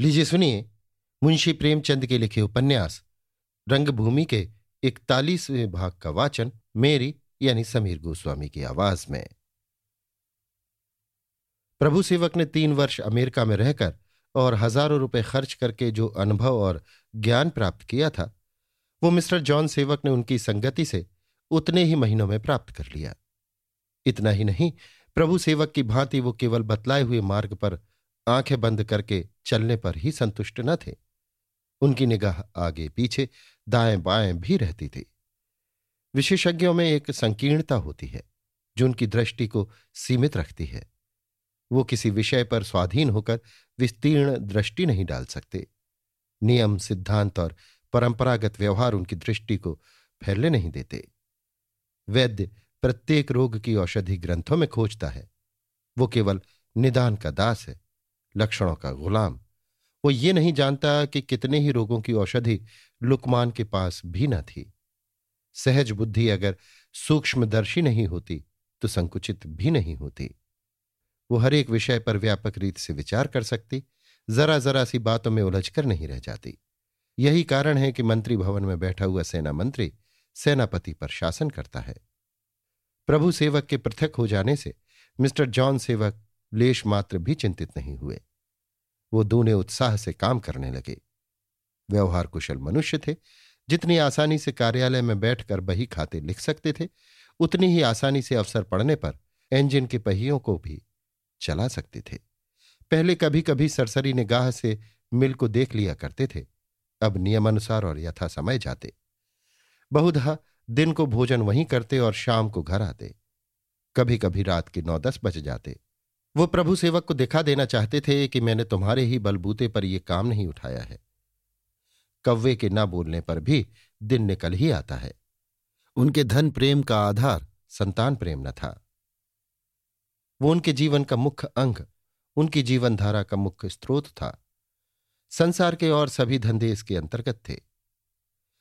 लीजिए सुनिए मुंशी प्रेमचंद के लिखे उपन्यास रंगभूमि के 41वें भाग का वाचन मेरी यानी समीर गोस्वामी की आवाज में। प्रभु सेवक ने 3 वर्ष अमेरिका में रहकर और हजारों रुपए खर्च करके जो अनुभव और ज्ञान प्राप्त किया था वो मिस्टर जॉन सेवक ने उनकी संगति से उतने ही महीनों में प्राप्त कर लिया। इतना ही नहीं, प्रभु सेवक की भांति वो केवल बतलाए हुए मार्ग पर आंखें बंद करके चलने पर ही संतुष्ट न थे। उनकी निगाह आगे पीछे दाएं बाएं भी रहती थी। विशेषज्ञों में एक संकीर्णता होती है जो उनकी दृष्टि को सीमित रखती है। वो किसी विषय पर स्वाधीन होकर विस्तीर्ण दृष्टि नहीं डाल सकते। नियम, सिद्धांत और परंपरागत व्यवहार उनकी दृष्टि को फैलने नहीं देते। वैद्य प्रत्येक रोग की औषधि ग्रंथों में खोजता है, वो केवल निदान का दास है, लक्षणों का गुलाम। वो ये नहीं जानता कि कितने ही रोगों की औषधि लुकमान के पास भी न थी। सहज बुद्धि अगर सूक्ष्मदर्शी नहीं होती तो संकुचित भी नहीं होती। वो हर एक विषय पर व्यापक रीत से विचार कर सकती, जरा जरा सी बातों में उलझकर नहीं रह जाती। यही कारण है कि मंत्री भवन में बैठा हुआ सेना मंत्री सेनापति पर शासन करता है। प्रभु सेवक के पृथक हो जाने से मिस्टर जॉन सेवक लेश मात्र भी चिंतित नहीं हुए। वो दूने उत्साह से काम करने लगे। व्यवहार कुशल मनुष्य थे। जितनी आसानी से कार्यालय में बैठकर बही खाते लिख सकते थे, उतनी ही आसानी से अवसर पड़ने पर इंजन के पहियों को भी चला सकते थे। पहले कभी कभी सरसरी निगाह से मिल को देख लिया करते थे, अब नियमानुसार और यथा समय जाते। बहुधा दिन को भोजन वहीं करते और शाम को घर आते। कभी कभी रात के 9-10 बज जाते। वो प्रभु सेवक को दिखा देना चाहते थे कि मैंने तुम्हारे ही बलबूते पर यह काम नहीं उठाया है। कव्वे के ना बोलने पर भी दिन निकल ही आता है। उनके धन प्रेम का आधार संतान प्रेम न था। वो उनके जीवन का मुख्य अंग, उनकी जीवनधारा का मुख्य स्रोत था। संसार के और सभी धंधे इसके अंतर्गत थे।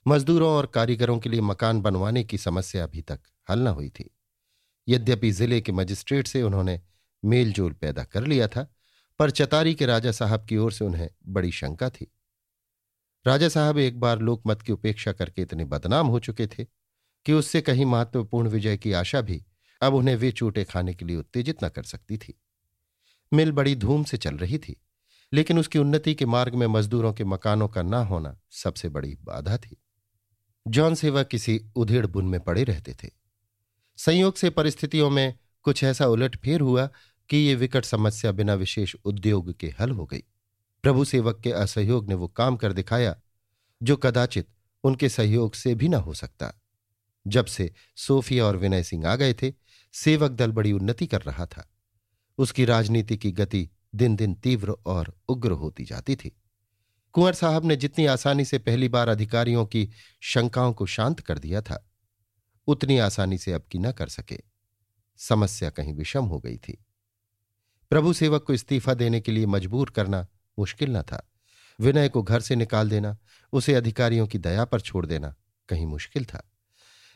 मजदूरों और कारीगरों के लिए मकान बनवाने की समस्या अभी तक हल न हुई थी। यद्यपि जिले के मजिस्ट्रेट से उन्होंने मेलजोल पैदा कर लिया था, पर चतारी के राजा साहब की ओर से उन्हें बड़ी शंका थी। राजा साहब एक बार लोकमत की उपेक्षा करके इतने बदनाम हो चुके थे कि उससे कहीं महत्वपूर्ण विजय की आशा भी अब उन्हें वे चोटें खाने के लिए उत्तेजित न कर सकती थी। मिल बड़ी धूम से चल रही थी, लेकिन उसकी उन्नति के मार्ग में मजदूरों के मकानों का ना होना सबसे बड़ी बाधा थी। जॉन सेवक किसी उधेड़ बुन में पड़े रहते थे। संयोग से परिस्थितियों में कुछ ऐसा उलटफेर हुआ कि ये विकट समस्या बिना विशेष उद्योग के हल हो गई। प्रभु सेवक के असहयोग ने वो काम कर दिखाया जो कदाचित उनके सहयोग से भी न हो सकता। जब से सोफिया और विनय सिंह आ गए थे, सेवक दल बड़ी उन्नति कर रहा था। उसकी राजनीति की गति दिन दिन तीव्र और उग्र होती जाती थी। कुंवर साहब ने जितनी आसानी से पहली बार अधिकारियों की शंकाओं को शांत कर दिया था, उतनी आसानी से अब की न कर सके। समस्या कहीं विषम हो गई थी। प्रभु सेवक को इस्तीफा देने के लिए मजबूर करना मुश्किल न था। विनय को घर से निकाल देना, उसे अधिकारियों की दया पर छोड़ देना कहीं मुश्किल था।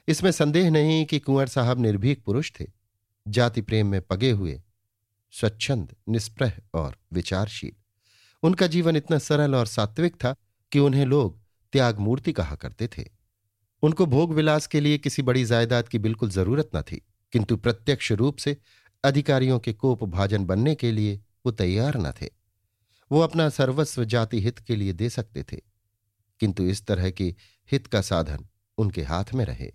इसमें संदेह नहीं कि कुंवर साहब निर्भीक पुरुष थे, जाति प्रेम में पगे हुए, स्वच्छंद, निष्प्रह और विचारशील। उनका जीवन इतना सरल और सात्विक था कि उन्हें लोग त्यागमूर्ति कहा करते थे। उनको भोग विलास के लिए किसी बड़ी जायदाद की बिल्कुल जरूरत न थी, किंतु प्रत्यक्ष रूप से अधिकारियों के कोप भाजन बनने के लिए वो तैयार न थे। वो अपना सर्वस्व जाति हित के लिए दे सकते थे, किंतु इस तरह के हित का साधन उनके हाथ में रहे।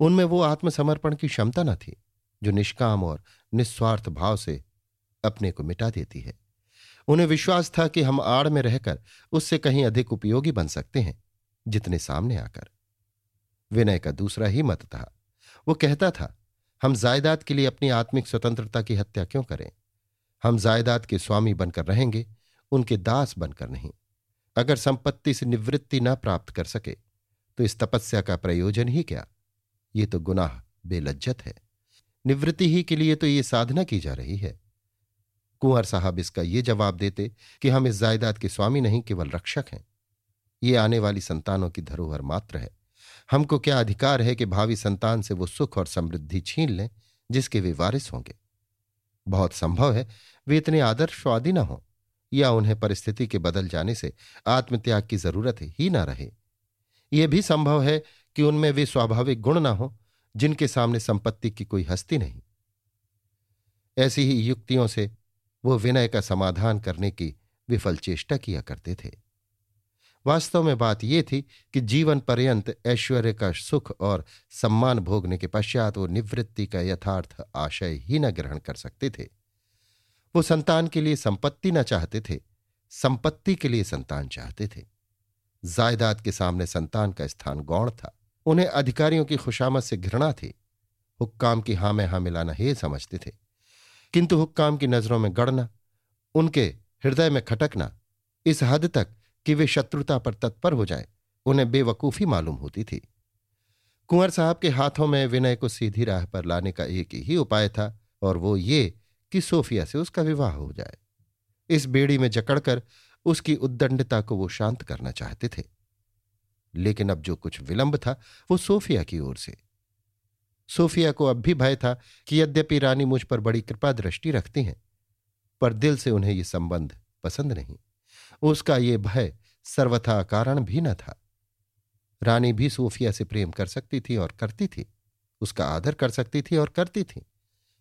उनमें वो आत्मसमर्पण की क्षमता न थी जो निष्काम और निस्वार्थ भाव से अपने को मिटा देती है। उन्हें विश्वास था कि हम आड़ में रहकर उससे कहीं अधिक उपयोगी बन सकते हैं जितने सामने आकर। विनय का दूसरा ही मत था। वो कहता था, हम जायदाद के लिए अपनी आत्मिक स्वतंत्रता की हत्या क्यों करें? हम जायदाद के स्वामी बनकर रहेंगे, उनके दास बनकर नहीं। अगर संपत्ति से निवृत्ति ना प्राप्त कर सके तो इस तपस्या का प्रयोजन ही क्या? ये तो गुनाह बेलज्जत है। निवृत्ति ही के लिए तो ये साधना की जा रही है। कुंवर साहब इसका ये जवाब देते कि हम इस जायदाद के स्वामी नहीं, केवल रक्षक हैं। ये आने वाली संतानों की धरोहर मात्र है। हमको क्या अधिकार है कि भावी संतान से वो सुख और समृद्धि छीन लें जिसके वे वारिस होंगे? बहुत संभव है वे इतने आदर्शवादी न हों या उन्हें परिस्थिति के बदल जाने से आत्मत्याग की जरूरत ही ना रहे। यह भी संभव है कि उनमें वे स्वाभाविक गुण ना हो जिनके सामने संपत्ति की कोई हस्ती नहीं। ऐसी ही युक्तियों से वो विनय का समाधान करने की विफल चेष्टा किया करते थे। वास्तव में बात यह थी कि जीवन पर्यंत ऐश्वर्य का सुख और सम्मान भोगने के पश्चात वो निवृत्ति का यथार्थ आशय ही न ग्रहण कर सकते थे। वो संतान के लिए संपत्ति न चाहते थे, संपत्ति के लिए संतान चाहते थे। जायदाद के सामने संतान का स्थान गौण था। उन्हें अधिकारियों की खुशामद से घृणा थी। हुक्काम की हाँ में हाँ मिलाना ही समझते थे, किंतु हुक्काम की नजरों में गड़ना, उनके हृदय में खटकना, इस हद तक कि वे शत्रुता पर तत्पर हो जाएं, उन्हें बेवकूफी मालूम होती थी। कुंवर साहब के हाथों में विनय को सीधी राह पर लाने का एक ही उपाय था, और वो ये कि सोफिया से उसका विवाह हो जाए। इस बेड़ी में जकड़कर उसकी उद्दंडता को वो शांत करना चाहते थे, लेकिन अब जो कुछ विलंब था वो सोफिया की ओर से। सोफिया को अब भी भय था कि यद्यपि रानी मुझ पर बड़ी कृपा दृष्टि रखती हैं, पर दिल से उन्हें ये संबंध पसंद नहीं। उसका ये भय सर्वथा कारण भी न था। रानी भी सोफिया से प्रेम कर सकती थी और करती थी, उसका आदर कर सकती थी और करती थी,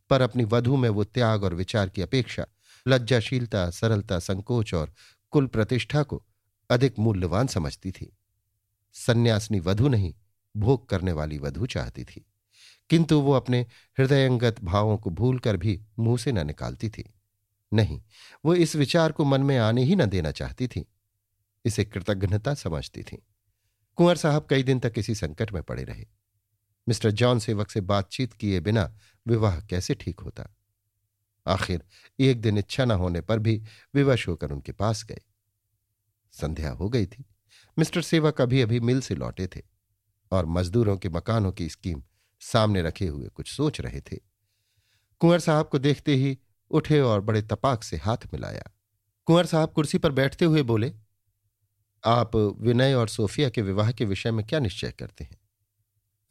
पर अपनी वधू में वो त्याग और विचार की अपेक्षा लज्जाशीलता, सरलता, संकोच और कुल प्रतिष्ठा को अधिक मूल्यवान समझती थी। सन्यासिनी वधू नहीं, भोग करने वाली वधू चाहती थी, किंतु वो अपने हृदयंगत भावों को भूलकर भी मुंह से न निकालती थी। नहीं, वो इस विचार को मन में आने ही न देना चाहती थी, इसे कृतघ्नता समझती थी। कुंवर साहब कई दिन तक इसी संकट में पड़े रहे। मिस्टर जॉन सेवक से बातचीत किए बिना विवाह कैसे ठीक होता? आखिर एक दिन इच्छा न होने पर भी विवश होकर उनके पास गए। संध्या हो गई थी। मिस्टर सेवक अभी अभी मिल से लौटे थे और मजदूरों के मकानों की स्कीम सामने रखे हुए कुछ सोच रहे थे। कुंवर साहब को देखते ही उठे और बड़े तपाक से हाथ मिलाया। कुंवर साहब कुर्सी पर बैठते हुए बोले, आप विनय और सोफिया के विवाह के विषय में क्या निश्चय करते हैं?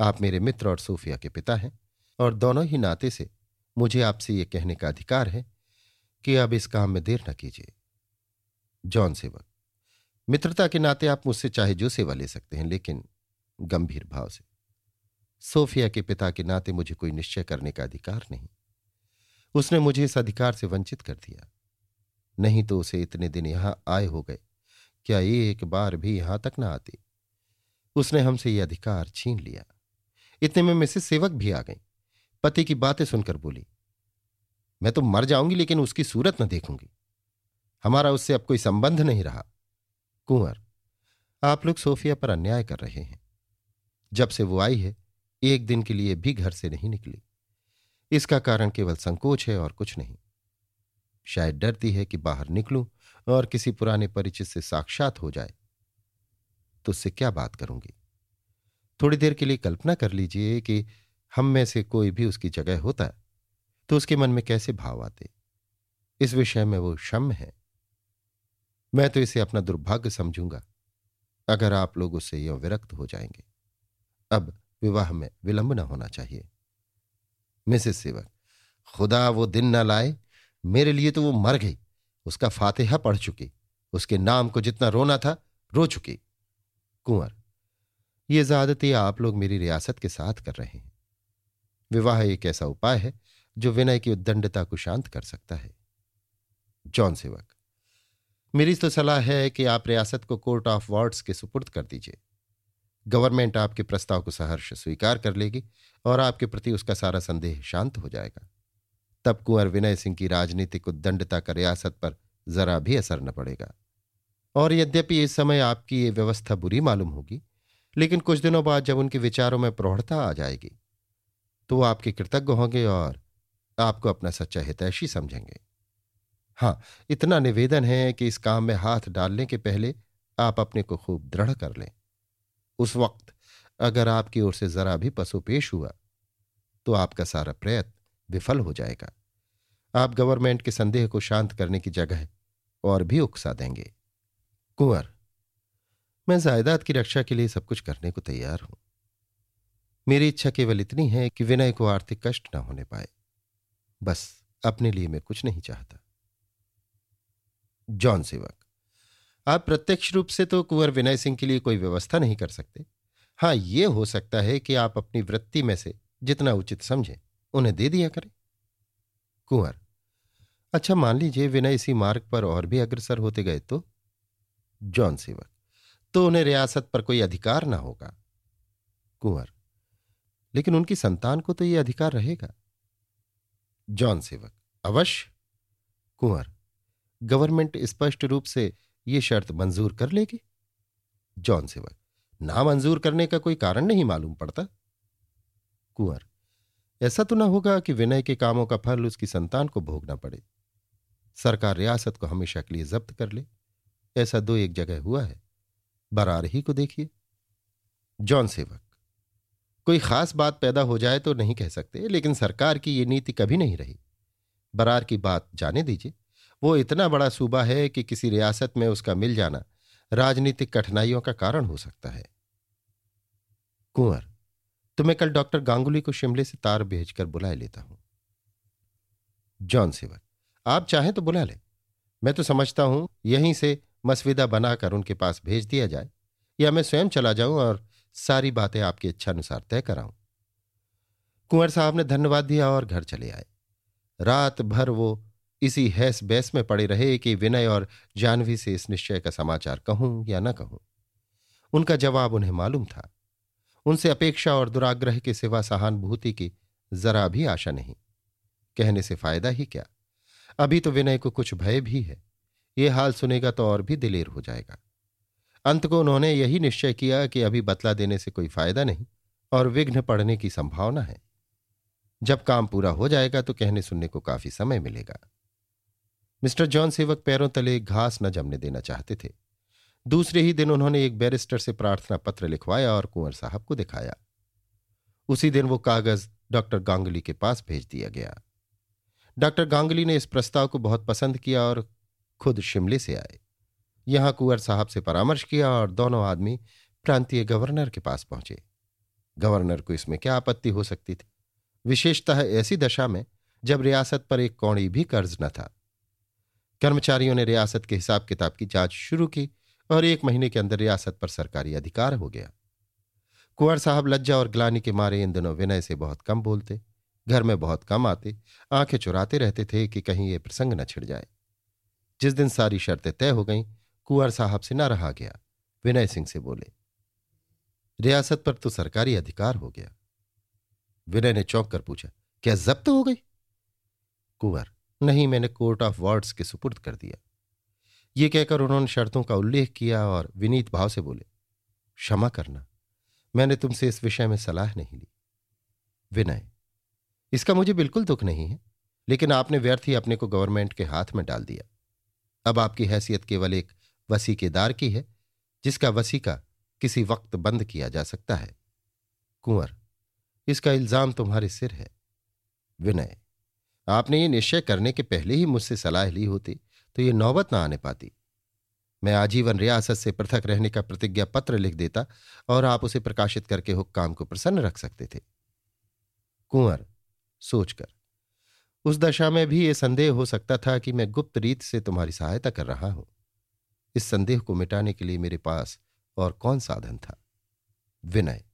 आप मेरे मित्र और सोफिया के पिता हैं और दोनों ही नाते से मुझे आपसे ये कहने का अधिकार है कि अब इस काम में देर न कीजिए। जॉन सेवक, मित्रता के नाते आप मुझसे चाहे जो सेवा ले सकते हैं, लेकिन गंभीर भाव से, सोफिया के पिता के नाते मुझे कोई निश्चय करने का अधिकार नहीं। उसने मुझे इस अधिकार से वंचित कर दिया, नहीं तो उसे इतने दिन यहां आए हो गए, क्या ये एक बार भी यहां तक न आती। उसने हमसे ये अधिकार छीन लिया। इतने में मिसेस सेवक भी आ गई। पति की बातें सुनकर बोली, मैं तो मर जाऊंगी लेकिन उसकी सूरत न देखूंगी। हमारा उससे अब कोई संबंध नहीं रहा। कुंवर, आप लोग सोफिया पर अन्याय कर रहे हैं। जब से वो आई है एक दिन के लिए भी घर से नहीं निकली। इसका कारण केवल संकोच है और कुछ नहीं। शायद डरती है कि बाहर निकलूं और किसी पुराने परिचित से साक्षात हो जाए तो उससे क्या बात करूंगी। थोड़ी देर के लिए कल्पना कर लीजिए कि हम में से कोई भी उसकी जगह होता तो उसके मन में कैसे भाव आते। इस विषय में वो क्षम्य है। मैं तो इसे अपना दुर्भाग्य समझूंगा अगर आप लोग उससे यह विरक्त हो जाएंगे। अब विवाह में विलंब न होना चाहिए। मिसेस सेवक, खुदा वो दिन न लाए। मेरे लिए तो वो मर गई। उसका फातिहा पढ़ चुकी, उसके नाम को जितना रोना था रो चुकी। कुंवर, ये ज्यादती आप लोग मेरी रियासत के साथ कर रहे हैं। विवाह एक ऐसा उपाय है जो विनय की उद्दंडता को शांत कर सकता है। जॉन सेवक, मेरी तो सलाह है कि आप रियासत को कोर्ट ऑफ वार्ड्स के सुपुर्द कर दीजिए। गवर्नमेंट आपके प्रस्ताव को सहर्ष स्वीकार कर लेगी और आपके प्रति उसका सारा संदेह शांत हो जाएगा। तब कुंवर विनय सिंह की राजनीतिक उद्दंडता का रियासत पर जरा भी असर न पड़ेगा। और यद्यपि इस समय आपकी ये व्यवस्था बुरी मालूम होगी, लेकिन कुछ दिनों बाद जब उनके विचारों में प्रौढ़ता आ जाएगी तो वो आपके कृतज्ञ होंगे और आपको अपना सच्चा हितैषी समझेंगे। हाँ, इतना निवेदन है कि इस काम में हाथ डालने के पहले आप अपने को खूब दृढ़ कर लें। उस वक्त अगर आपकी ओर से जरा भी पशुपेश हुआ तो आपका सारा प्रयत्न विफल हो जाएगा। आप गवर्नमेंट के संदेह को शांत करने की जगह और भी उकसा देंगे। कुंवर, मैं जायदाद की रक्षा के लिए सब कुछ करने को तैयार हूं। मेरी इच्छा केवल इतनी है कि विनय को आर्थिक कष्ट ना होने पाए। बस अपने लिए मैं कुछ नहीं चाहता। जॉन सेवक। आप प्रत्यक्ष रूप से तो कुंवर विनय सिंह के लिए कोई व्यवस्था नहीं कर सकते। हाँ, ये हो सकता है कि आप अपनी वृत्ति में से जितना उचित समझें उन्हें दे दिया करें। कुंवर, अच्छा, मान लीजिए विनय इसी मार्ग पर और भी अग्रसर होते गए तो? जॉन सेवक, तो उन्हें रियासत पर कोई अधिकार ना होगा। कुंवर, लेकिन उनकी संतान को तो ये अधिकार रहेगा। जॉन सेवक, अवश्य। कुंवर, गवर्नमेंट स्पष्ट रूप से ये शर्त मंजूर कर लेगी? जॉन सेवक, ना मंजूर करने का कोई कारण नहीं मालूम पड़ता। कुंवर, ऐसा तो ना होगा कि विनय के कामों का फल उसकी संतान को भोगना पड़े, सरकार रियासत को हमेशा के लिए जब्त कर ले? ऐसा दो एक जगह हुआ है, बरार ही को देखिए। जॉन सेवक, कोई खास बात पैदा हो जाए तो नहीं कह सकते, लेकिन सरकार की ये नीति कभी नहीं रही। बरार की बात जाने दीजिए, वो इतना बड़ा सूबा है कि किसी रियासत में उसका मिल जाना राजनीतिक कठिनाइयों का कारण हो सकता है। कुंवर, तो मैं कल डॉक्टर गांगुली को शिमले से तार भेजकर बुलाए लेता हूं। जॉन सेवक, आप चाहें तो बुला लें। मैं तो समझता हूं यहीं से मसविदा बनाकर उनके पास भेज दिया जाए, या मैं स्वयं चला जाऊं और सारी बातें आपकी इच्छानुसार तय कराऊं। कुंवर साहब ने धन्यवाद दिया और घर चले आए। रात भर वो इसी हैस बैस में पड़े रहे कि विनय और जाह्नवी से इस निश्चय का समाचार कहूं या न कहूं। उनका जवाब उन्हें मालूम था। उनसे अपेक्षा और दुराग्रह के सिवा सहानुभूति की जरा भी आशा नहीं। कहने से फायदा ही क्या? अभी तो विनय को कुछ भय भी है, ये हाल सुनेगा तो और भी दिलेर हो जाएगा। अंत को उन्होंने यही निश्चय किया कि अभी बतला देने से कोई फायदा नहीं और विघ्न पड़ने की संभावना है। जब काम पूरा हो जाएगा तो कहने सुनने को काफी समय मिलेगा। मिस्टर जॉन सेवक पैरों तले घास न जमने देना चाहते थे। दूसरे ही दिन उन्होंने एक बैरिस्टर से प्रार्थना पत्र लिखवाया और कुंवर साहब को दिखाया। उसी दिन वो कागज डॉक्टर गांगुली के पास भेज दिया गया। डॉक्टर गांगुली ने इस प्रस्ताव को बहुत पसंद किया और खुद शिमले से आए। यहां कुंवर साहब से परामर्श किया और दोनों आदमी प्रांतीय गवर्नर के पास पहुंचे। गवर्नर को इसमें क्या आपत्ति हो सकती थी, विशेषतः ऐसी दशा में जब रियासत पर एक कौड़ी भी कर्ज न था। कर्मचारियों ने रियासत के हिसाब किताब की जांच शुरू की और एक महीने के अंदर रियासत पर सरकारी अधिकार हो गया। कुंवर साहब लज्जा और ग्लानि के मारे इन दिनों विनय से बहुत कम बोलते, घर में बहुत कम आते, आंखें चुराते रहते थे कि कहीं ये प्रसंग न छिड़ जाए। जिस दिन सारी शर्तें तय हो गईं, कुंवर साहब से ना रहा गया। विनय सिंह से बोले, रियासत पर तो सरकारी अधिकार हो गया। विनय ने चौंक कर पूछा, क्या जब्त हो गई? कुंवर, नहीं, मैंने कोर्ट ऑफ वार्ड्स के सुपुर्द कर दिया। ये कहकर उन्होंने शर्तों का उल्लेख किया और विनीत भाव से बोले, क्षमा करना, मैंने तुमसे इस विषय में सलाह नहीं ली। विनय, इसका मुझे बिल्कुल दुख नहीं है, लेकिन आपने व्यर्थ ही अपने को गवर्नमेंट के हाथ में डाल दिया। अब आपकी हैसियत केवल एक वसीकेदार की है, जिसका वसीका किसी वक्त बंद किया जा सकता है। कुंवर, इसका इल्जाम तुम्हारे सिर है। विनय, आपने ये निश्चय करने के पहले ही मुझसे सलाह ली होती तो ये नौबत ना आने पाती। मैं आजीवन रियासत से पृथक रहने का प्रतिज्ञा पत्र लिख देता और आप उसे प्रकाशित करके हुक्काम को प्रसन्न रख सकते थे। कुंवर, सोचकर, उस दशा में भी ये संदेह हो सकता था कि मैं गुप्त रीत से तुम्हारी सहायता कर रहा हूं। इस संदेह को मिटाने के लिए मेरे पास और कौन साधन था? विनय,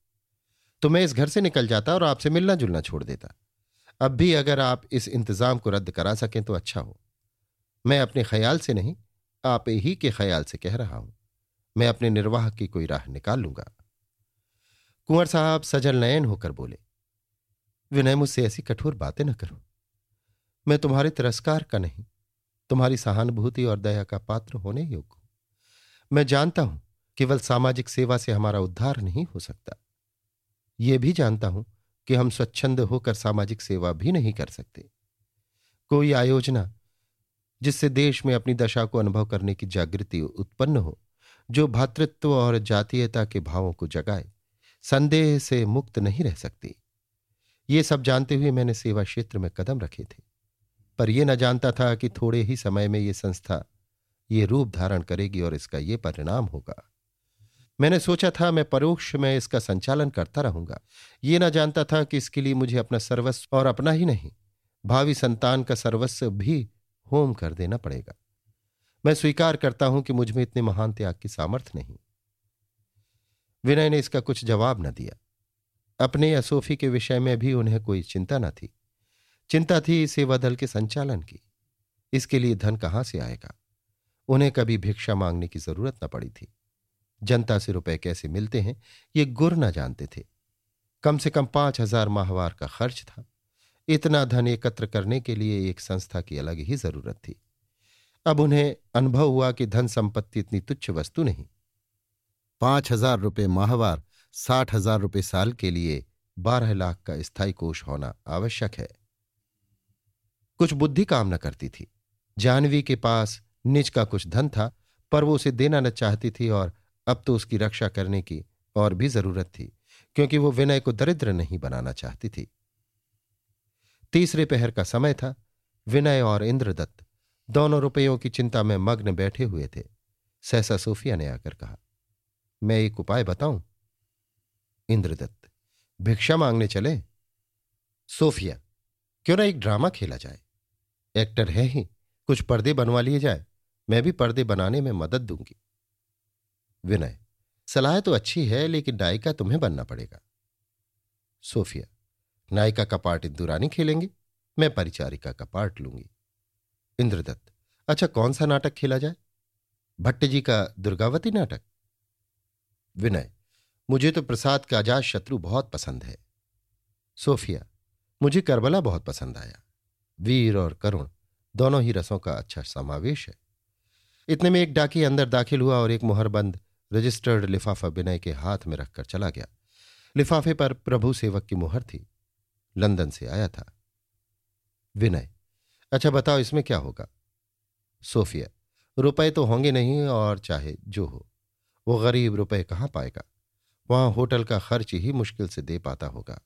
तो मैं इस घर से निकल जाता और आपसे मिलना जुलना छोड़ देता। अब भी अगर आप इस इंतजाम को रद्द करा सकें तो अच्छा हो। मैं अपने ख्याल से नहीं, आप ही के ख्याल से कह रहा हूं। मैं अपने निर्वाह की कोई राह निकाल लूंगा। कुंवर साहब सजल नयन होकर बोले, विनय, मुझसे ऐसी कठोर बातें न करो। मैं तुम्हारे तिरस्कार का नहीं, तुम्हारी सहानुभूति और दया का पात्र होने योग्य हूं। मैं जानता हूं केवल सामाजिक सेवा से हमारा उद्धार नहीं हो सकता। यह भी जानता हूं कि हम स्वच्छंद होकर सामाजिक सेवा भी नहीं कर सकते। कोई आयोजना जिससे देश में अपनी दशा को अनुभव करने की जागृति उत्पन्न हो, जो भ्रातृत्व और जातीयता के भावों को जगाए, संदेह से मुक्त नहीं रह सकती। ये सब जानते हुए मैंने सेवा क्षेत्र में कदम रखे थे, पर यह न जानता था कि थोड़े ही समय में ये संस्था ये रूप धारण करेगी और इसका ये परिणाम होगा। मैंने सोचा था मैं परोक्ष में इसका संचालन करता रहूंगा। ये न जानता था कि इसके लिए मुझे अपना सर्वस्व और अपना ही नहीं, भावी संतान का सर्वस्व भी होम कर देना पड़ेगा। मैं स्वीकार करता हूं कि मुझ में इतने महान त्याग की सामर्थ्य नहीं। विनय ने इसका कुछ जवाब न दिया। अपने या सोफी के विषय में भी उन्हें कोई चिंता न थी। चिंता थी सेवा दल के संचालन की। इसके लिए धन कहां से आएगा? उन्हें कभी भिक्षा मांगने की जरूरत न पड़ी थी। जनता से रुपए कैसे मिलते हैं ये गुर न जानते थे। कम से कम 5,000 माहवार का खर्च था। इतना धन एकत्र करने के लिए एक संस्था की अलग ही जरूरत थी। अब उन्हें अनुभव हुआ कि धन संपत्ति इतनी तुच्छ वस्तु नहीं। 5,000 रुपये माहवार, 60,000 रुपये साल के लिए 12 लाख का स्थायी कोष होना आवश्यक है। कुछ बुद्धि काम न करती थी। जाह्नवी के पास निज का कुछ धन था, पर वो उसे देना न चाहती थी और अब तो उसकी रक्षा करने की और भी जरूरत थी, क्योंकि वो विनय को दरिद्र नहीं बनाना चाहती थी। तीसरे पहर का समय था। विनय और इंद्रदत्त दोनों रुपयों की चिंता में मग्न बैठे हुए थे। सहसा सोफिया ने आकर कहा, मैं एक उपाय बताऊं? इंद्रदत्त, भिक्षा मांगने चले? सोफिया, क्यों ना एक ड्रामा खेला जाए। एक्टर है ही, कुछ पर्दे बनवा लिए जाए। मैं भी पर्दे बनाने में मदद दूंगी। विनय, सलाह तो अच्छी है, लेकिन नायिका तुम्हें बनना पड़ेगा। सोफिया, नायिका का पार्ट इंदुरानी खेलेंगे, मैं परिचारिका का पार्ट लूंगी। इंद्रदत्त, अच्छा कौन सा नाटक खेला जाए? भट्ट जी का दुर्गावती नाटक? विनय, मुझे तो प्रसाद का अजात शत्रु बहुत पसंद है। सोफिया, मुझे करबला बहुत पसंद आया। वीर और करुण दोनों ही रसों का अच्छा समावेश है। इतने में एक डाकी अंदर दाखिल हुआ और एक मोहरबंद रजिस्टर्ड लिफाफा विनय के हाथ में रखकर चला गया। लिफाफे पर प्रभु सेवक की मोहर थी। लंदन से आया था। विनय, अच्छा बताओ इसमें क्या होगा? सोफिया, रुपए तो होंगे नहीं, और चाहे जो हो, वो गरीब रुपए कहाँ पाएगा? वहां होटल का खर्च ही मुश्किल से दे पाता होगा।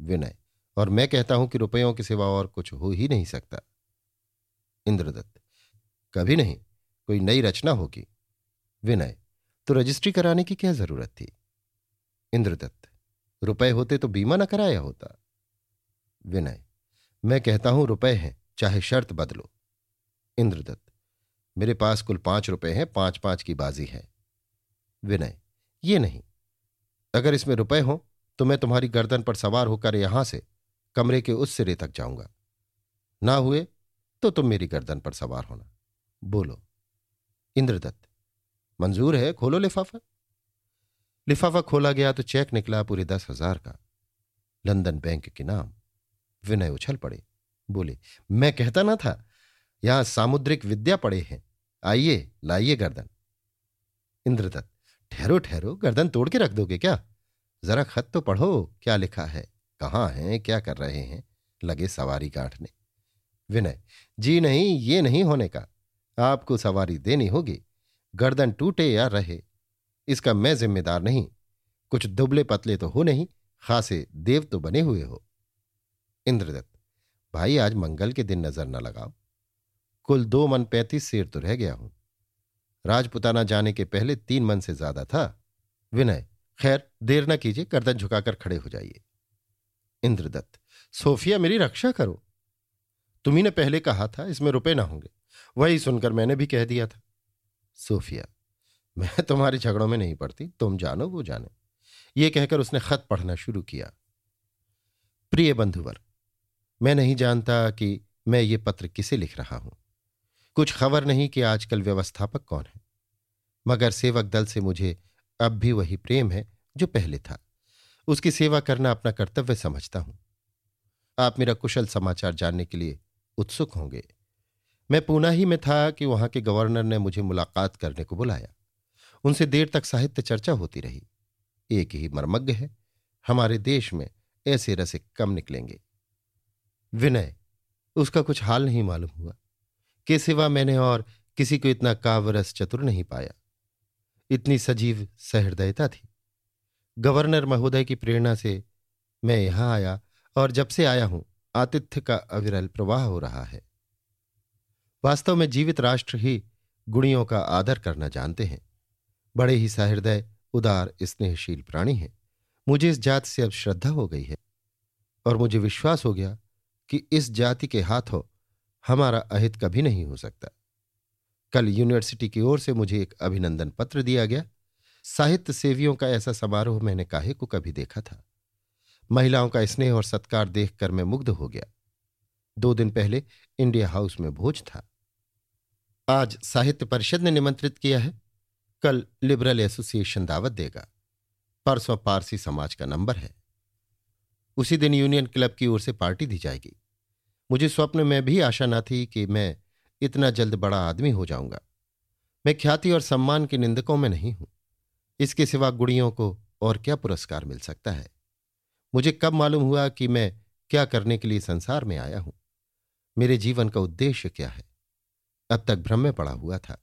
विनय, और मैं कहता हूं कि रुपयों के सिवा और कुछ हो ही नहीं सकता। इंद्रदत्त, कभी नहीं, कोई नई रचना होगी। विनय, तो रजिस्ट्री कराने की क्या जरूरत थी? इंद्रदत्त, रुपए होते तो बीमा न कराया होता। विनय, मैं कहता हूं रुपए हैं, चाहे शर्त बदलो। इंद्रदत्त, मेरे पास कुल 5 रुपए हैं, 5-5 की बाजी है। विनय, ये नहीं, अगर इसमें रुपए हों तो मैं तुम्हारी गर्दन पर सवार होकर यहां से कमरे के उस सिरे तक जाऊंगा। ना हुए तो तुम मेरी गर्दन पर सवार होना। बोलो। इंद्रदत्त, मंजूर है, खोलो लिफाफा। लिफाफा खोला गया तो चेक निकला पूरे 10,000 का, लंदन बैंक के नाम। विनय उछल पड़े। बोले, मैं कहता ना था यहां सामुद्रिक विद्या पड़े हैं, आइए लाइए गर्दन। इंद्रदत्त, ठहरो ठहरो, गर्दन तोड़ के रख दोगे क्या? जरा खत तो पढ़ो, क्या लिखा है, कहाँ हैं, क्या कर रहे हैं। लगे सवारी गांठने। विनय, जी नहीं, ये नहीं होने का, आपको सवारी देनी होगी, गर्दन टूटे या रहे इसका मैं जिम्मेदार नहीं। कुछ दुबले पतले तो हो नहीं, खासे देव तो बने हुए हो। इंद्रदत्त, भाई आज मंगल के दिन नजर न लगाओ, कुल 2 मन 35 सेर तो रह गया हूं। राजपुताना जाने के पहले 3 मन से ज्यादा था। विनय, खैर देर न कीजिए, गर्दन झुकाकर खड़े हो जाइए। इंद्रदत्त, सोफिया मेरी रक्षा करो, तुम्ही ने पहले कहा था इसमें रुपए ना होंगे, वही सुनकर मैंने भी कह दिया था। सोफिया, मैं तुम्हारे झगड़ों में नहीं पड़ती, तुम जानो वो जाने। ये कहकर उसने खत पढ़ना शुरू किया। प्रिय बंधुवर, मैं नहीं जानता कि मैं ये पत्र किसे लिख रहा हूं। कुछ खबर नहीं कि आजकल व्यवस्थापक कौन है, मगर सेवक दल से मुझे अब भी वही प्रेम है जो पहले था। उसकी सेवा करना अपना कर्तव्य समझता हूं। आप मेरा कुशल समाचार जानने के लिए उत्सुक होंगे। मैं पूना ही में था कि वहां के गवर्नर ने मुझे मुलाकात करने को बुलाया। उनसे देर तक साहित्य चर्चा होती रही। एक ही मर्मज्ञ है, हमारे देश में ऐसे रसिक कम निकलेंगे। विनय, उसका कुछ हाल नहीं मालूम हुआ के सिवा मैंने और किसी को इतना काव्यरस चतुर नहीं पाया। इतनी सजीव सहृदयता थी। गवर्नर महोदय की प्रेरणा से मैं यहां आया और जब से आया हूं आतिथ्य का अविरल प्रवाह हो रहा है। वास्तव में जीवित राष्ट्र ही गुणियों का आदर करना जानते हैं। बड़े ही सहृदय, उदार, स्नेहशील प्राणी हैं। मुझे इस जाति से अब श्रद्धा हो गई है और मुझे विश्वास हो गया कि इस जाति के हाथों हमारा अहित कभी नहीं हो सकता। कल यूनिवर्सिटी की ओर से मुझे एक अभिनंदन पत्र दिया गया। साहित्य सेवियों का ऐसा समारोह मैंने काहे को कभी देखा था। महिलाओं का स्नेह और सत्कार देखकर मैं मुग्ध हो गया। 2 दिन पहले इंडिया हाउस में भोज था। आज साहित्य परिषद ने निमंत्रित किया है, कल लिबरल एसोसिएशन दावत देगा, परसों पारसी समाज का नंबर है। उसी दिन यूनियन क्लब की ओर से पार्टी दी जाएगी। मुझे स्वप्न में भी आशा न थी कि मैं इतना जल्द बड़ा आदमी हो जाऊंगा। मैं ख्याति और सम्मान के निंदकों में नहीं हूं। इसके सिवा गुड़ियों को और क्या पुरस्कार मिल सकता है। मुझे कब मालूम हुआ कि मैं क्या करने के लिए संसार में आया हूं, मेरे जीवन का उद्देश्य क्या है। अब तक भ्रम में पड़ा हुआ था।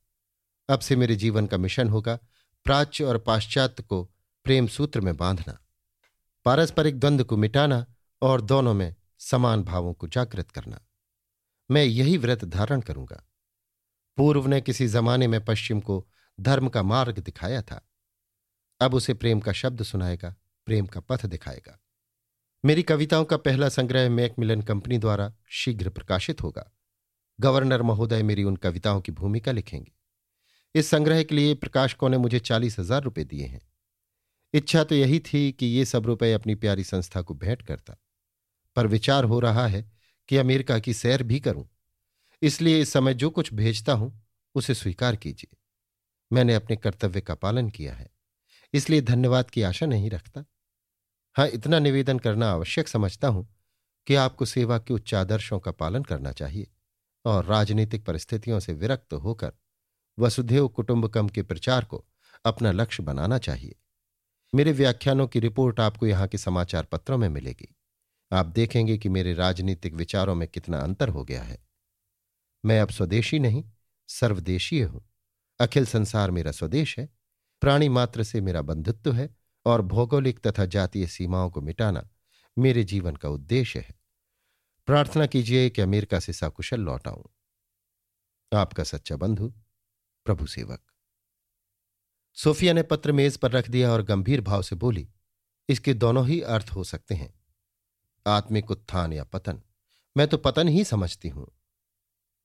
अब से मेरे जीवन का मिशन होगा प्राच्य और पाश्चात्य को प्रेम सूत्र में बांधना, पारस्परिक द्वंद्व को मिटाना और दोनों में समान भावों को जागृत करना। मैं यही व्रत धारण करूंगा। पूर्व ने किसी जमाने में पश्चिम को धर्म का मार्ग दिखाया था, अब उसे प्रेम का शब्द सुनाएगा, प्रेम का पथ दिखाएगा। मेरी कविताओं का पहला संग्रह मैकमिलन कंपनी द्वारा शीघ्र प्रकाशित होगा। गवर्नर महोदय मेरी उन कविताओं की भूमिका लिखेंगे। इस संग्रह के लिए प्रकाशकों ने मुझे 40,000 रुपये दिए हैं। इच्छा तो यही थी कि ये सब रुपये अपनी प्यारी संस्था को भेंट करता, पर विचार हो रहा है कि अमेरिका की सैर भी करूं, इसलिए इस समय जो कुछ भेजता हूं उसे स्वीकार कीजिए। मैंने अपने कर्तव्य का पालन किया है, इसलिए धन्यवाद की आशा नहीं रखता। हाँ, इतना निवेदन करना आवश्यक समझता हूं कि आपको सेवा के उच्च आदर्शों का पालन करना चाहिए और राजनीतिक परिस्थितियों से विरक्त होकर वसुधैव कुटुंबकम के प्रचार को अपना लक्ष्य बनाना चाहिए। मेरे व्याख्यानों की रिपोर्ट आपको यहाँ के समाचार पत्रों में मिलेगी। आप देखेंगे कि मेरे राजनीतिक विचारों में कितना अंतर हो गया है। मैं अब स्वदेशी नहीं सर्वदेशीय हूं। अखिल संसार मेरा स्वदेश है, प्राणी मात्र से मेरा बंधुत्व है और भौगोलिक तथा जातीय सीमाओं को मिटाना मेरे जीवन का उद्देश्य है। प्रार्थना कीजिए कि अमेरिका से सकुशल लौट आऊं। आपका सच्चा बंधु प्रभु सेवक। सोफिया ने पत्र मेज पर रख दिया और गंभीर भाव से बोली, इसके दोनों ही अर्थ हो सकते हैं, आत्मिक उत्थान या पतन। मैं तो पतन ही समझती हूं।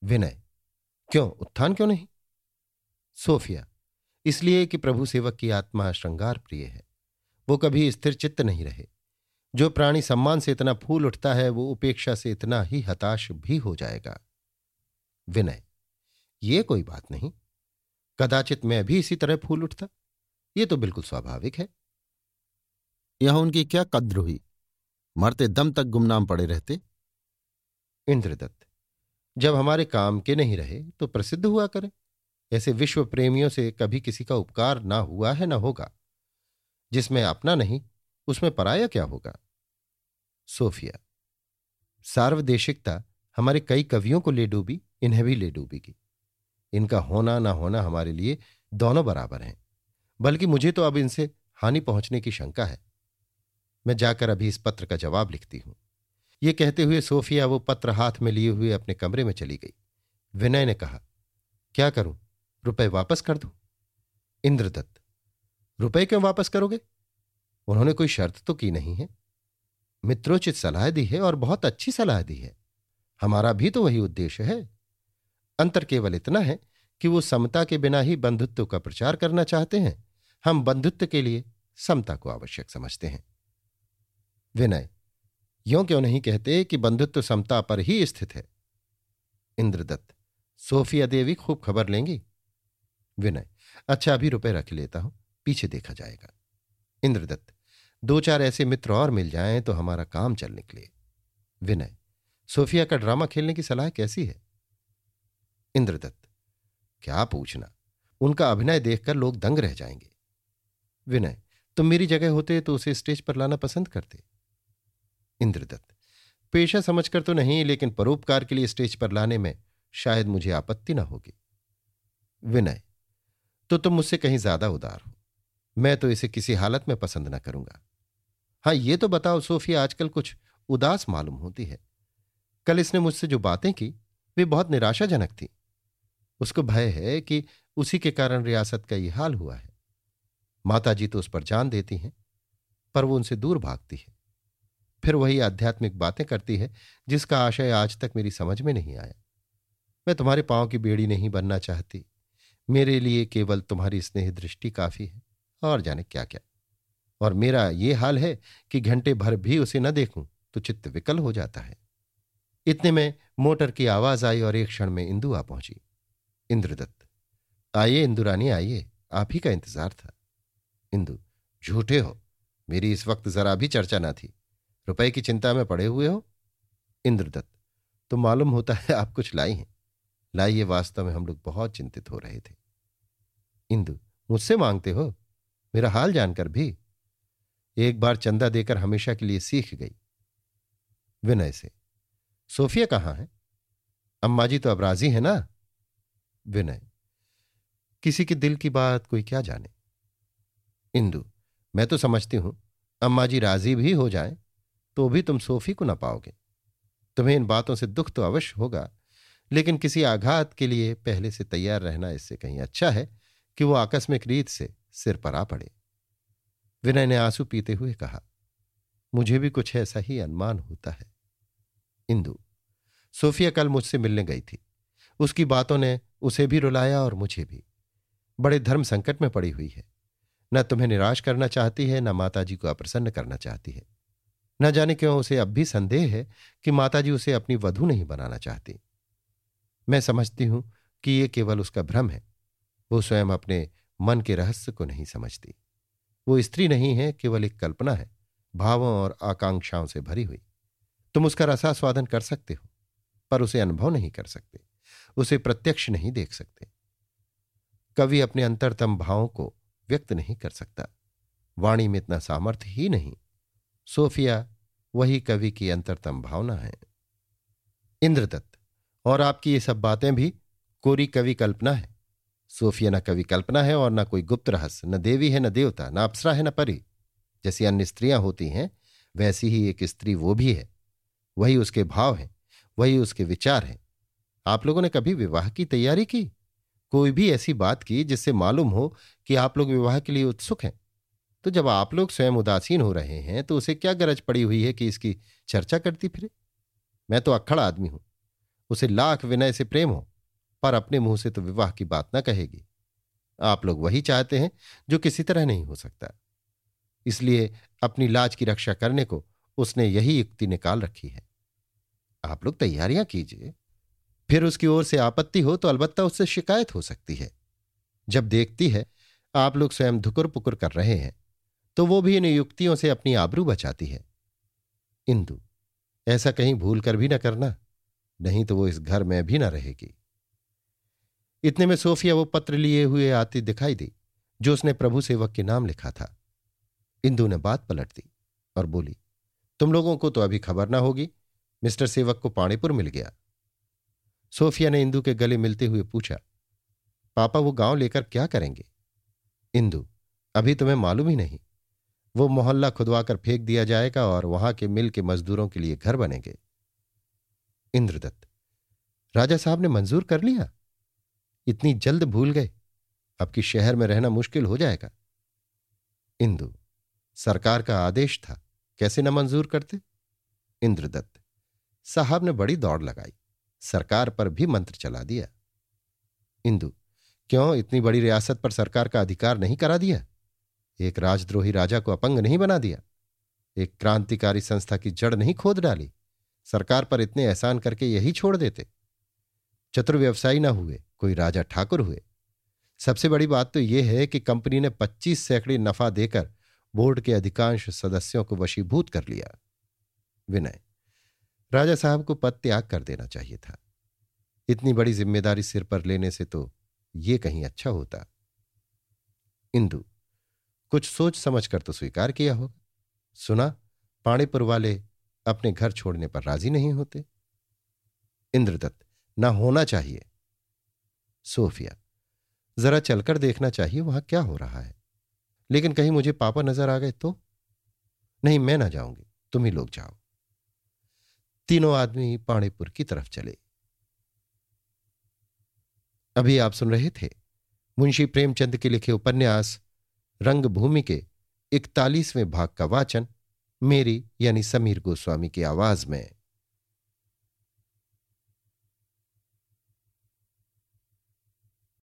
विनय, क्यों उत्थान क्यों नहीं? सोफिया, इसलिए कि प्रभु सेवक की आत्मा श्रृंगार प्रिय है, वो कभी स्थिर चित्त नहीं रहे। जो प्राणी सम्मान से इतना फूल उठता है वो उपेक्षा से इतना ही हताश भी हो जाएगा। विनय, ये कोई बात नहीं, कदाचित मैं भी इसी तरह फूल उठता, ये तो बिल्कुल स्वाभाविक है। यह उनकी क्या कद्र हुई, मरते दम तक गुमनाम पड़े रहते। इंद्रदत्त, जब हमारे काम के नहीं रहे तो प्रसिद्ध हुआ करें। ऐसे विश्व प्रेमियों से कभी किसी का उपकार ना हुआ है ना होगा। जिसमें अपना नहीं उसमें पराया क्या होगा। सोफिया, सार्वदेशिकता हमारे कई कवियों को ले डूबी, इन्हें भी ले डूबेगी। इनका होना ना होना हमारे लिए दोनों बराबर हैं, बल्कि मुझे तो अब इनसे हानि पहुंचने की शंका है। मैं जाकर अभी इस पत्र का जवाब लिखती हूं। ये कहते हुए सोफिया वो पत्र हाथ में लिए हुए अपने कमरे में चली गई। विनय ने कहा, क्या करूं, रुपए वापस कर दूं? इंद्रदत्त, रुपए क्यों वापस करोगे? उन्होंने कोई शर्त तो की नहीं है। मित्रोचित सलाह दी है और बहुत अच्छी सलाह दी है। हमारा भी तो वही उद्देश्य है। अंतर केवल इतना है कि वो समता के बिना ही बंधुत्व का प्रचार करना चाहते हैं। हम बंधुत्व के लिए समता को आवश्यक समझते हैं। विनय, यों क्यों नहीं कहते कि बंधुत्व समता पर ही स्थित है। इंद्रदत्त, सोफिया देवी खूब खबर लेंगी। विनय, अच्छा अभी रुपए रख लेता हूं, पीछे देखा जाएगा। इंद्रदत्त, 2-4 ऐसे मित्र और मिल जाएं तो हमारा काम चल निकले। विनय, सोफिया का ड्रामा खेलने की सलाह कैसी है? इंद्रदत्त, क्या पूछना, उनका अभिनय देखकर लोग दंग रह जाएंगे। विनय, तुम मेरी जगह होते तो उसे स्टेज पर लाना पसंद करते। इंद्रदत्त, पेशा समझकर तो नहीं, लेकिन परोपकार के लिए स्टेज पर लाने में शायद मुझे आपत्ति ना होगी। विनय, तो तुम मुझसे कहीं ज्यादा उदार हो। मैं तो इसे किसी हालत में पसंद ना करूंगा। हाँ, ये तो बताओ, सोफिया आजकल कुछ उदास मालूम होती है। कल इसने मुझसे जो बातें की वे बहुत निराशाजनक थी। उसको भय है कि उसी के कारण रियासत का ये हाल हुआ है। माताजी तो उस पर जान देती हैं, पर वो उनसे दूर भागती है। फिर वही आध्यात्मिक बातें करती है जिसका आशय आज तक मेरी समझ में नहीं आया। मैं तुम्हारे पांव की बेड़ी नहीं बनना चाहती, मेरे लिए केवल तुम्हारी स्नेह दृष्टि काफी है और जाने क्या क्या। और मेरा ये हाल है कि घंटे भर भी उसे न देखूं तो चित्त विकल हो जाता है। इतने में मोटर की आवाज आई और एक क्षण में इंदु आ पहुंची। इंद्रदत्त, आइए इंदुरानी आइए, आप ही का इंतजार था। इंदु, झूठे हो, मेरी इस वक्त जरा भी चर्चा ना थी। रुपए की चिंता में पड़े हुए हो। इंद्रदत्त, तो मालूम होता है आप कुछ लाई हैं। लाइए, वास्तव में हम लोग बहुत चिंतित हो रहे थे। इंदु, मुझसे मांगते हो? मेरा हाल जानकर भी? एक बार चंदा देकर हमेशा के लिए सीख गई। विनय से, सोफिया कहाँ है? अम्मा जी तो अब राजी है ना? विनय, किसी के दिल की बात कोई क्या जाने। इंदु, मैं तो समझती हूं अम्मा जी राजी भी हो जाएं तो भी तुम सोफी को ना पाओगे। तुम्हें इन बातों से दुख तो अवश्य होगा, लेकिन किसी आघात के लिए पहले से तैयार रहना इससे कहीं अच्छा है कि वो आकस्मिक रीत से सिर पर आ पड़े। विनय ने आंसू पीते हुए कहा, मुझे भी कुछ ऐसा ही अनुमान होता है। इंदु, सोफिया कल मुझसे मिलने गई थी। उसकी बातों ने उसे भी रुलाया और मुझे भी। बड़े धर्म संकट में पड़ी हुई है। न तुम्हें निराश करना चाहती है, न माताजी को अप्रसन्न करना चाहती है। न जाने क्यों उसे अब भी संदेह है कि माताजी उसे अपनी वधू नहीं बनाना चाहती। मैं समझती हूं कि ये केवल उसका भ्रम है। वो स्वयं अपने मन के रहस्य को नहीं समझती। वो स्त्री नहीं है, केवल एक कल्पना है, भावों और आकांक्षाओं से भरी हुई। तुम उसका रसास्वादन कर सकते हो, पर उसे अनुभव नहीं कर सकते, उसे प्रत्यक्ष नहीं देख सकते। कवि अपने अंतरतम भावों को व्यक्त नहीं कर सकता, वाणी में इतना सामर्थ्य ही नहीं। सोफिया वही कवि की अंतरतम भावना है। इंद्रदत्त, और आपकी ये सब बातें भी कोरी कवि कल्पना है। सोफिया न कवि कल्पना है और न कोई गुप्त रहस्य, न देवी है, न देवता, न अप्सरा है, न परी। जैसी अन्य स्त्रियां होती हैं वैसी ही एक स्त्री वो भी है। वही उसके भाव हैं, वही उसके विचार हैं। आप लोगों ने कभी विवाह की तैयारी की? कोई भी ऐसी बात की जिससे मालूम हो कि आप लोग विवाह के लिए उत्सुक हैं? तो जब आप लोग स्वयं उदासीन हो रहे हैं तो उसे क्या गरज पड़ी हुई है कि इसकी चर्चा करती फिरे? मैं तो अक्खड़ आदमी हूं। उसे लाख विनय से प्रेम हो, पर अपने मुंह से तो विवाह की बात ना कहेगी। आप लोग वही चाहते हैं जो किसी तरह नहीं हो सकता। इसलिए अपनी लाज की रक्षा करने को उसने यही युक्ति निकाल रखी है। आप लोग तैयारियां कीजिए, फिर उसकी ओर से आपत्ति हो तो अलबत्ता उससे शिकायत हो सकती है। जब देखती है आप लोग स्वयं धुकुर पुकुर कर रहे हैं तो वो भी इन युक्तियों से अपनी आबरू बचाती है। इंदु, ऐसा कहीं भूल कर भी न करना, नहीं तो वो इस घर में भी न रहेगी। इतने में सोफिया वो पत्र लिए हुए आती दिखाई दी जो उसने प्रभु सेवक के नाम लिखा था। इंदु ने बात पलट दी और बोली, तुम लोगों को तो अभी खबर ना होगी, मिस्टर सेवक को पाणीपुर मिल गया। सोफिया ने इंदु के गले मिलते हुए पूछा, पापा वो गांव लेकर क्या करेंगे? इंदु, अभी तुम्हें मालूम ही नहीं। वो मोहल्ला खुदवाकर फेंक दिया जाएगा और वहां के मिल के मजदूरों के लिए घर बनेंगे। इंद्रदत्त, राजा साहब ने मंजूर कर लिया? इतनी जल्द भूल गए? अब कि शहर में रहना मुश्किल हो जाएगा। इंदु, सरकार का आदेश था, कैसे न मंजूर करते। इंद्रदत्त, साहब ने बड़ी दौड़ लगाई, सरकार पर भी मंत्र चला दिया। इंदु, क्यों इतनी बड़ी रियासत पर सरकार का अधिकार नहीं करा दिया? एक राजद्रोही राजा को अपंग नहीं बना दिया? एक क्रांतिकारी संस्था की जड़ नहीं खोद डाली? सरकार पर इतने एहसान करके यही छोड़ देते? चतुर्व्यवसायी ना हुए, कोई राजा ठाकुर हुए। सबसे बड़ी बात तो यह है कि कंपनी ने 25% नफा देकर बोर्ड के अधिकांश सदस्यों को वशीभूत कर लिया। विनय, राजा साहब को पद त्याग कर देना चाहिए था। इतनी बड़ी जिम्मेदारी सिर पर लेने से तो ये कहीं अच्छा होता। इंदु, कुछ सोच समझ कर तो स्वीकार किया होगा। सुना पाणीपुर वाले अपने घर छोड़ने पर राजी नहीं होते। इंद्रदत्त, ना होना चाहिए। सोफिया, जरा चलकर देखना चाहिए वहां क्या हो रहा है। लेकिन कहीं मुझे पापा नजर आ गए तो? नहीं, मैं ना जाऊंगी, तुम ही लोग जाओ। तीनों आदमी पाणीपुर की तरफ चले। अभी आप सुन रहे थे मुंशी प्रेमचंद के लिखे उपन्यास रंगभूमि के 41वें भाग का वाचन मेरी यानी समीर गोस्वामी की आवाज में।